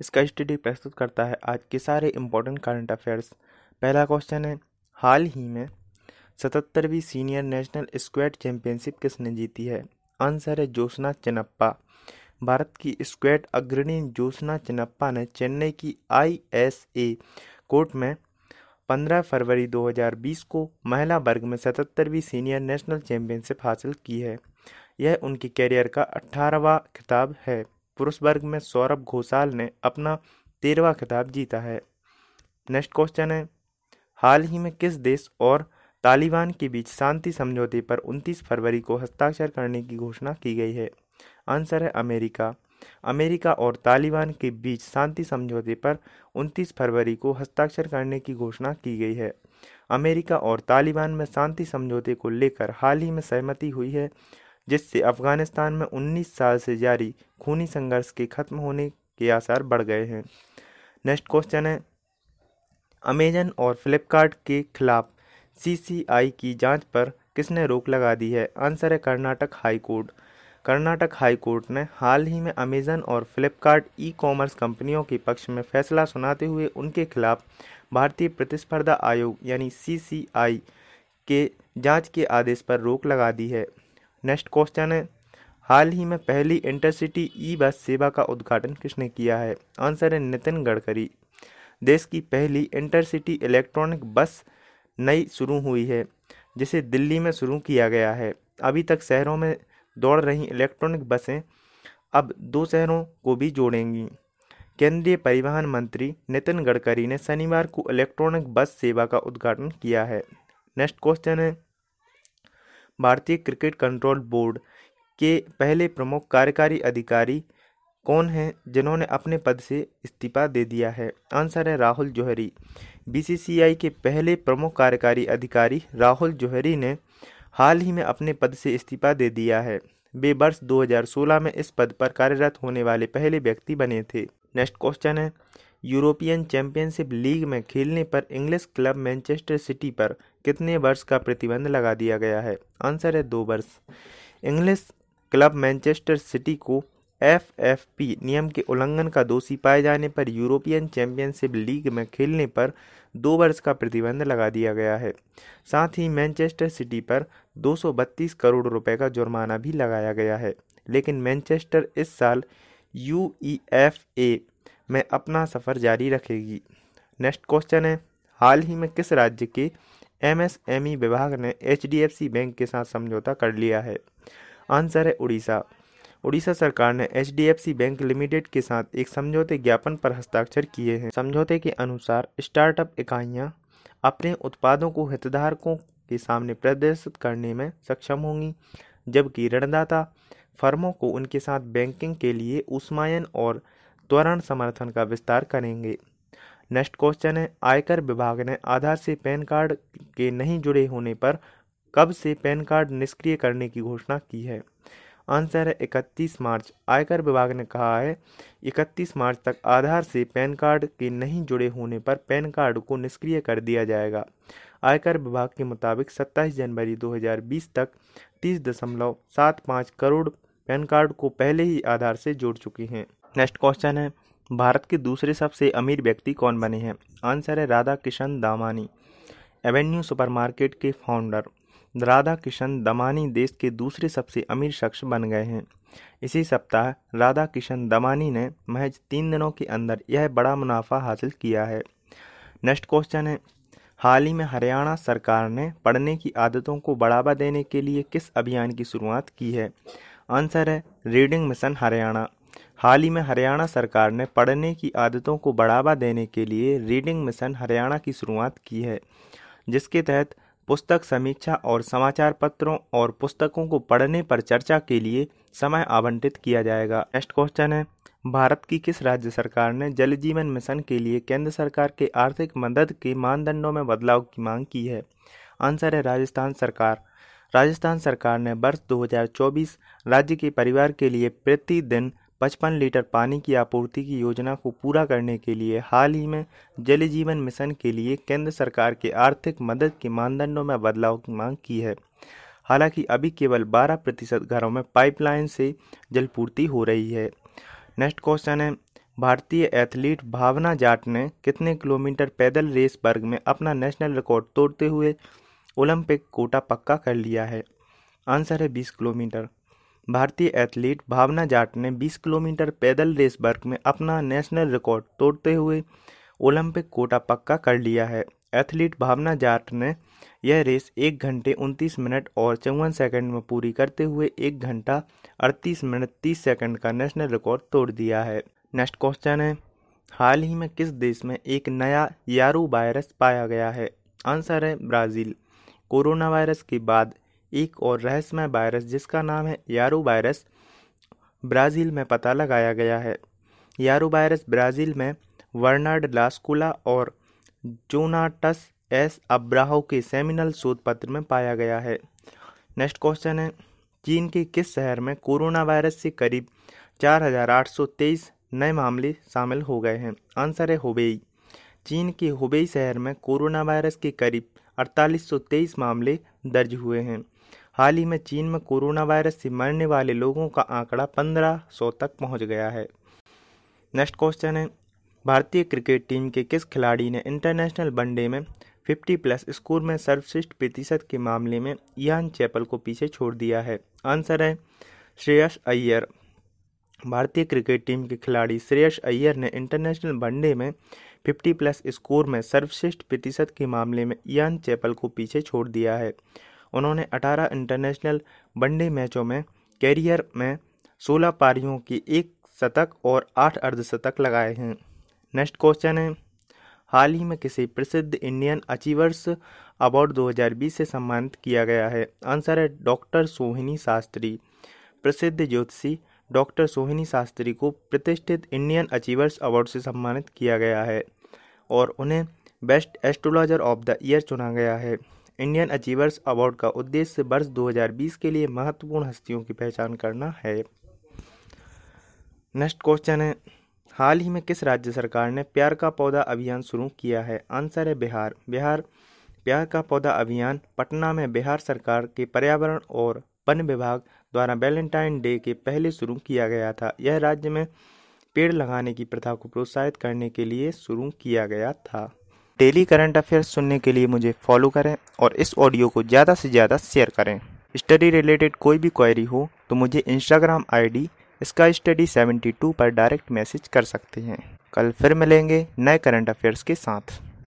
इसका स्टडी प्रस्तुत करता है आज के सारे इम्पोर्टेंट करंट अफेयर्स। पहला क्वेश्चन है, हाल ही में 77वीं सीनियर नेशनल स्क्वैट चैंपियनशिप किसने जीती है? आंसर है जोसना चन्नप्पा। भारत की स्क्वैट अग्रणी जोसना चन्नप्पा ने चेन्नई की ISA कोर्ट में 15 फरवरी 2020 को महिला वर्ग में 77वीं सीनियर नेशनल चैंपियनशिप हासिल की है। यह उनके कैरियर का 18वां खिताब है। पुरुष वर्ग में सौरभ घोषाल ने अपना 13वां खिताब जीता है। नेक्स्ट क्वेश्चन है, हाल ही में किस देश और तालिबान के बीच शांति समझौते पर 29 फरवरी को हस्ताक्षर करने की घोषणा की गई है? आंसर है अमेरिका। अमेरिका और तालिबान के बीच शांति समझौते पर 29 फरवरी को हस्ताक्षर करने की घोषणा की गई है। अमेरिका और तालिबान में शांति समझौते को लेकर हाल ही में सहमति हुई है, जिससे अफगानिस्तान में 19 साल से जारी खूनी संघर्ष के खत्म होने के आसार बढ़ गए हैं। नेक्स्ट क्वेश्चन है, अमेजन और फ्लिपकार्ट के खिलाफ CCI की जांच पर किसने रोक लगा दी है? आंसर है Karnataka high court. Karnataka high court ने हाल ही में अमेजन और फ्लिपकार्ट e-कॉमर्स कंपनियों के पक्ष में फैसला सुनाते हुए उनके खिलाफ भारतीय प्रतिस्पर्धा आयोग यानी CCI के जांच के आदेश पर रोक लगा दी है। नेक्स्ट क्वेश्चन है, हाल ही में पहली इंटरसिटी e-बस सेवा का उद्घाटन किसने किया है? आंसर है नितिन गडकरी। देश की पहली इंटरसिटी इलेक्ट्रॉनिक बस नई शुरू हुई है, जिसे दिल्ली में शुरू किया गया है। अभी तक शहरों में दौड़ रही इलेक्ट्रॉनिक बसें अब 2 शहरों को भी जोड़ेंगी। केंद्रीय परिवहन मंत्री नितिन गडकरी ने शनिवार को इलेक्ट्रॉनिक बस सेवा का उद्घाटन किया है। नेक्स्ट क्वेश्चन है, भारतीय क्रिकेट कंट्रोल बोर्ड के पहले प्रमुख कार्यकारी अधिकारी कौन हैं, जिन्होंने अपने पद से इस्तीफा दे दिया है? आंसर है राहुल जौहरी। BCCI के पहले प्रमुख कार्यकारी अधिकारी राहुल जौहरी ने हाल ही में अपने पद से इस्तीफा दे दिया है। वे वर्ष 2016 में इस पद पर कार्यरत होने वाले पहले व्यक्ति बने थे। नेक्स्ट क्वेश्चन है, यूरोपियन चैंपियनशिप लीग में खेलने पर इंग्लिश क्लब मैनचेस्टर सिटी पर कितने वर्ष का प्रतिबंध लगा दिया गया है? आंसर है 2 वर्ष। इंग्लिश क्लब मैनचेस्टर सिटी को FFP नियम के उल्लंघन का दोषी पाए जाने पर यूरोपियन चैंपियनशिप लीग में खेलने पर 2 वर्ष का प्रतिबंध लगा दिया गया है। साथ ही मैनचेस्टर सिटी पर 232 करोड़ रुपए का जुर्माना भी लगाया गया है। लेकिन मैनचेस्टर इस साल UEFA में अपना सफ़र जारी रखेगी। नेक्स्ट क्वेश्चन है, हाल ही में किस राज्य के MSME विभाग ने HDFC बैंक के साथ समझौता कर लिया है? आंसर है उड़ीसा। उड़ीसा सरकार ने HDFC बैंक लिमिटेड के साथ एक समझौते ज्ञापन पर हस्ताक्षर किए हैं। समझौते के अनुसार स्टार्टअप इकाइयां अपने उत्पादों को हितधारकों के सामने प्रदर्शित करने में सक्षम होंगी, जबकि ऋणदाता फर्मों को उनके साथ बैंकिंग के लिए ऊष्मायन और त्वरण समर्थन का विस्तार करेंगे। नेक्स्ट क्वेश्चन है, आयकर विभाग ने आधार से पैन कार्ड के नहीं जुड़े होने पर कब से पैन कार्ड निष्क्रिय करने की घोषणा की है? आंसर है 31 मार्च। आयकर विभाग ने कहा है 31 मार्च तक आधार से पैन कार्ड के नहीं जुड़े होने पर पैन कार्ड को निष्क्रिय कर दिया जाएगा। आयकर विभाग के मुताबिक 27 जनवरी 2020 तक 30.75 करोड़ पैन कार्ड को पहले ही आधार से जोड़ चुके हैं। नेक्स्ट क्वेश्चन है, भारत के दूसरे सबसे अमीर व्यक्ति कौन बने हैं? आंसर है राधाकिशन दामानी, एवेन्यू सुपरमार्केट के फाउंडर। राधाकिशन दामानी देश के दूसरे सबसे अमीर शख्स बन गए हैं। इसी सप्ताह राधाकिशन दामानी ने महज 3 दिनों के अंदर यह बड़ा मुनाफा हासिल किया है। नेक्स्ट क्वेश्चन है, हाल ही में हरियाणा सरकार ने पढ़ने की आदतों को बढ़ावा देने के लिए किस अभियान की शुरुआत की है? आंसर है रीडिंग मिशन हरियाणा। हाल ही में हरियाणा सरकार ने पढ़ने की आदतों को बढ़ावा देने के लिए रीडिंग मिशन हरियाणा की शुरुआत की है, जिसके तहत पुस्तक समीक्षा और समाचार पत्रों और पुस्तकों को पढ़ने पर चर्चा के लिए समय आवंटित किया जाएगा। नेक्स्ट क्वेश्चन है, भारत की किस राज्य सरकार ने जल जीवन मिशन के लिए केंद्र सरकार के आर्थिक मदद के मानदंडों में बदलाव की मांग की है? आंसर है राजस्थान सरकार। राजस्थान सरकार ने वर्ष 2024 राज्य के परिवार के लिए प्रतिदिन 55 लीटर पानी की आपूर्ति की योजना को पूरा करने के लिए हाल ही में जल जीवन मिशन के लिए केंद्र सरकार के आर्थिक मदद के मानदंडों में बदलाव की मांग की है। हालांकि अभी केवल 12% घरों में पाइपलाइन से जलपूर्ति हो रही है। नेक्स्ट क्वेश्चन है, भारतीय एथलीट भावना जाट ने कितने किलोमीटर पैदल रेस वर्ग में अपना नेशनल रिकॉर्ड तोड़ते हुए ओलंपिक कोटा पक्का कर लिया है? आंसर है 20 किलोमीटर। भारतीय एथलीट भावना जाट ने 20 किलोमीटर पैदल रेस वर्ग में अपना नेशनल रिकॉर्ड तोड़ते हुए ओलंपिक कोटा पक्का कर लिया है। एथलीट भावना जाट ने यह रेस 1 घंटे 29 मिनट और 54 सेकंड में पूरी करते हुए 1 घंटा 38 मिनट 30 सेकंड का नेशनल रिकॉर्ड तोड़ दिया है। नेक्स्ट क्वेश्चन है, हाल ही में किस देश में एक नया यारू वायरस पाया गया है? आंसर है ब्राज़ील। कोरोना वायरस के बाद एक और रहस्यमय वायरस जिसका नाम है यारू वायरस ब्राज़ील में पता लगाया गया है। यारू वायरस ब्राज़ील में वेर्नार्ड लास्कूला और जोनाटस एस अब्राहो के सेमिनल शोध पत्र में पाया गया है। नेक्स्ट क्वेश्चन है, चीन के किस शहर में कोरोना वायरस से करीब 4823 नए मामले शामिल हो गए हैं? आंसर है हुबेई। चीन के हुबेई शहर में कोरोना वायरस के करीब 4823 मामले दर्ज हुए हैं। हाल ही में चीन में कोरोना वायरस से मरने वाले लोगों का आंकड़ा 1500 तक पहुंच गया है। नेक्स्ट क्वेश्चन है, भारतीय क्रिकेट टीम के किस खिलाड़ी ने इंटरनेशनल वनडे में 50+ स्कोर में सर्वश्रेष्ठ प्रतिशत के मामले में यान चैपल को पीछे छोड़ दिया है? आंसर है श्रेयस अय्यर। भारतीय क्रिकेट टीम के खिलाड़ी श्रेयस अय्यर ने इंटरनेशनल वनडे में 50+ स्कोर में सर्वश्रेष्ठ प्रतिशत के मामले में यान चैपल को पीछे छोड़ दिया है। उन्होंने 18 इंटरनेशनल वनडे मैचों में कैरियर में 16 पारियों की 1 शतक और 8 अर्धशतक लगाए हैं। नेक्स्ट क्वेश्चन है, हाल ही में किसी प्रसिद्ध इंडियन अचीवर्स अवार्ड 2020 से सम्मानित किया गया है? आंसर है डॉक्टर सोहिनी शास्त्री। प्रसिद्ध ज्योतिषी डॉक्टर सोहिनी शास्त्री को प्रतिष्ठित इंडियन अचीवर्स अवार्ड से सम्मानित किया गया है और उन्हें best astrologer of the year चुना गया है। इंडियन अचीवर्स अवार्ड का उद्देश्य वर्ष 2020 के लिए महत्वपूर्ण हस्तियों की पहचान करना है। नेक्स्ट क्वेश्चन है, हाल ही में किस राज्य सरकार ने प्यार का पौधा अभियान शुरू किया है? आंसर है बिहार। प्यार का पौधा अभियान पटना में बिहार सरकार के पर्यावरण और वन विभाग द्वारा वैलेंटाइन डे के पहले शुरू किया गया था। यह राज्य में पेड़ लगाने की प्रथा को प्रोत्साहित करने के लिए शुरू किया गया था। डेली करंट अफेयर्स सुनने के लिए मुझे फॉलो करें और इस ऑडियो को ज़्यादा से ज़्यादा शेयर करें। स्टडी रिलेटेड कोई भी क्वेरी हो तो मुझे इंस्टाग्राम ID SkyStudy72 पर डायरेक्ट मैसेज कर सकते हैं। कल फिर मिलेंगे नए करंट अफेयर्स के साथ।